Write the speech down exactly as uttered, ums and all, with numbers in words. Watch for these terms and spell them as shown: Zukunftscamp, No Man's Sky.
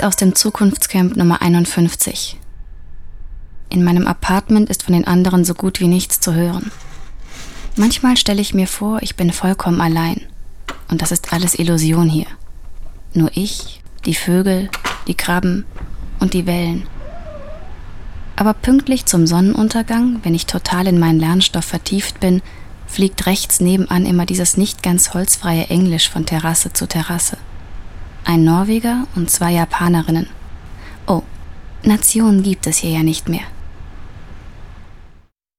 Bericht aus dem Zukunftscamp Nummer einundfünfzig. In meinem Apartment ist von den anderen so gut wie nichts zu hören. Manchmal stelle ich mir vor, ich bin vollkommen allein. Und das ist alles Illusion hier. Nur ich, die Vögel, die Krabben und die Wellen. Aber pünktlich zum Sonnenuntergang, wenn ich total in meinen Lernstoff vertieft bin, fliegt rechts nebenan immer dieses nicht ganz holzfreie Englisch von Terrasse zu Terrasse. Ein Norweger und zwei Japanerinnen. Oh, Nationen gibt es hier ja nicht mehr.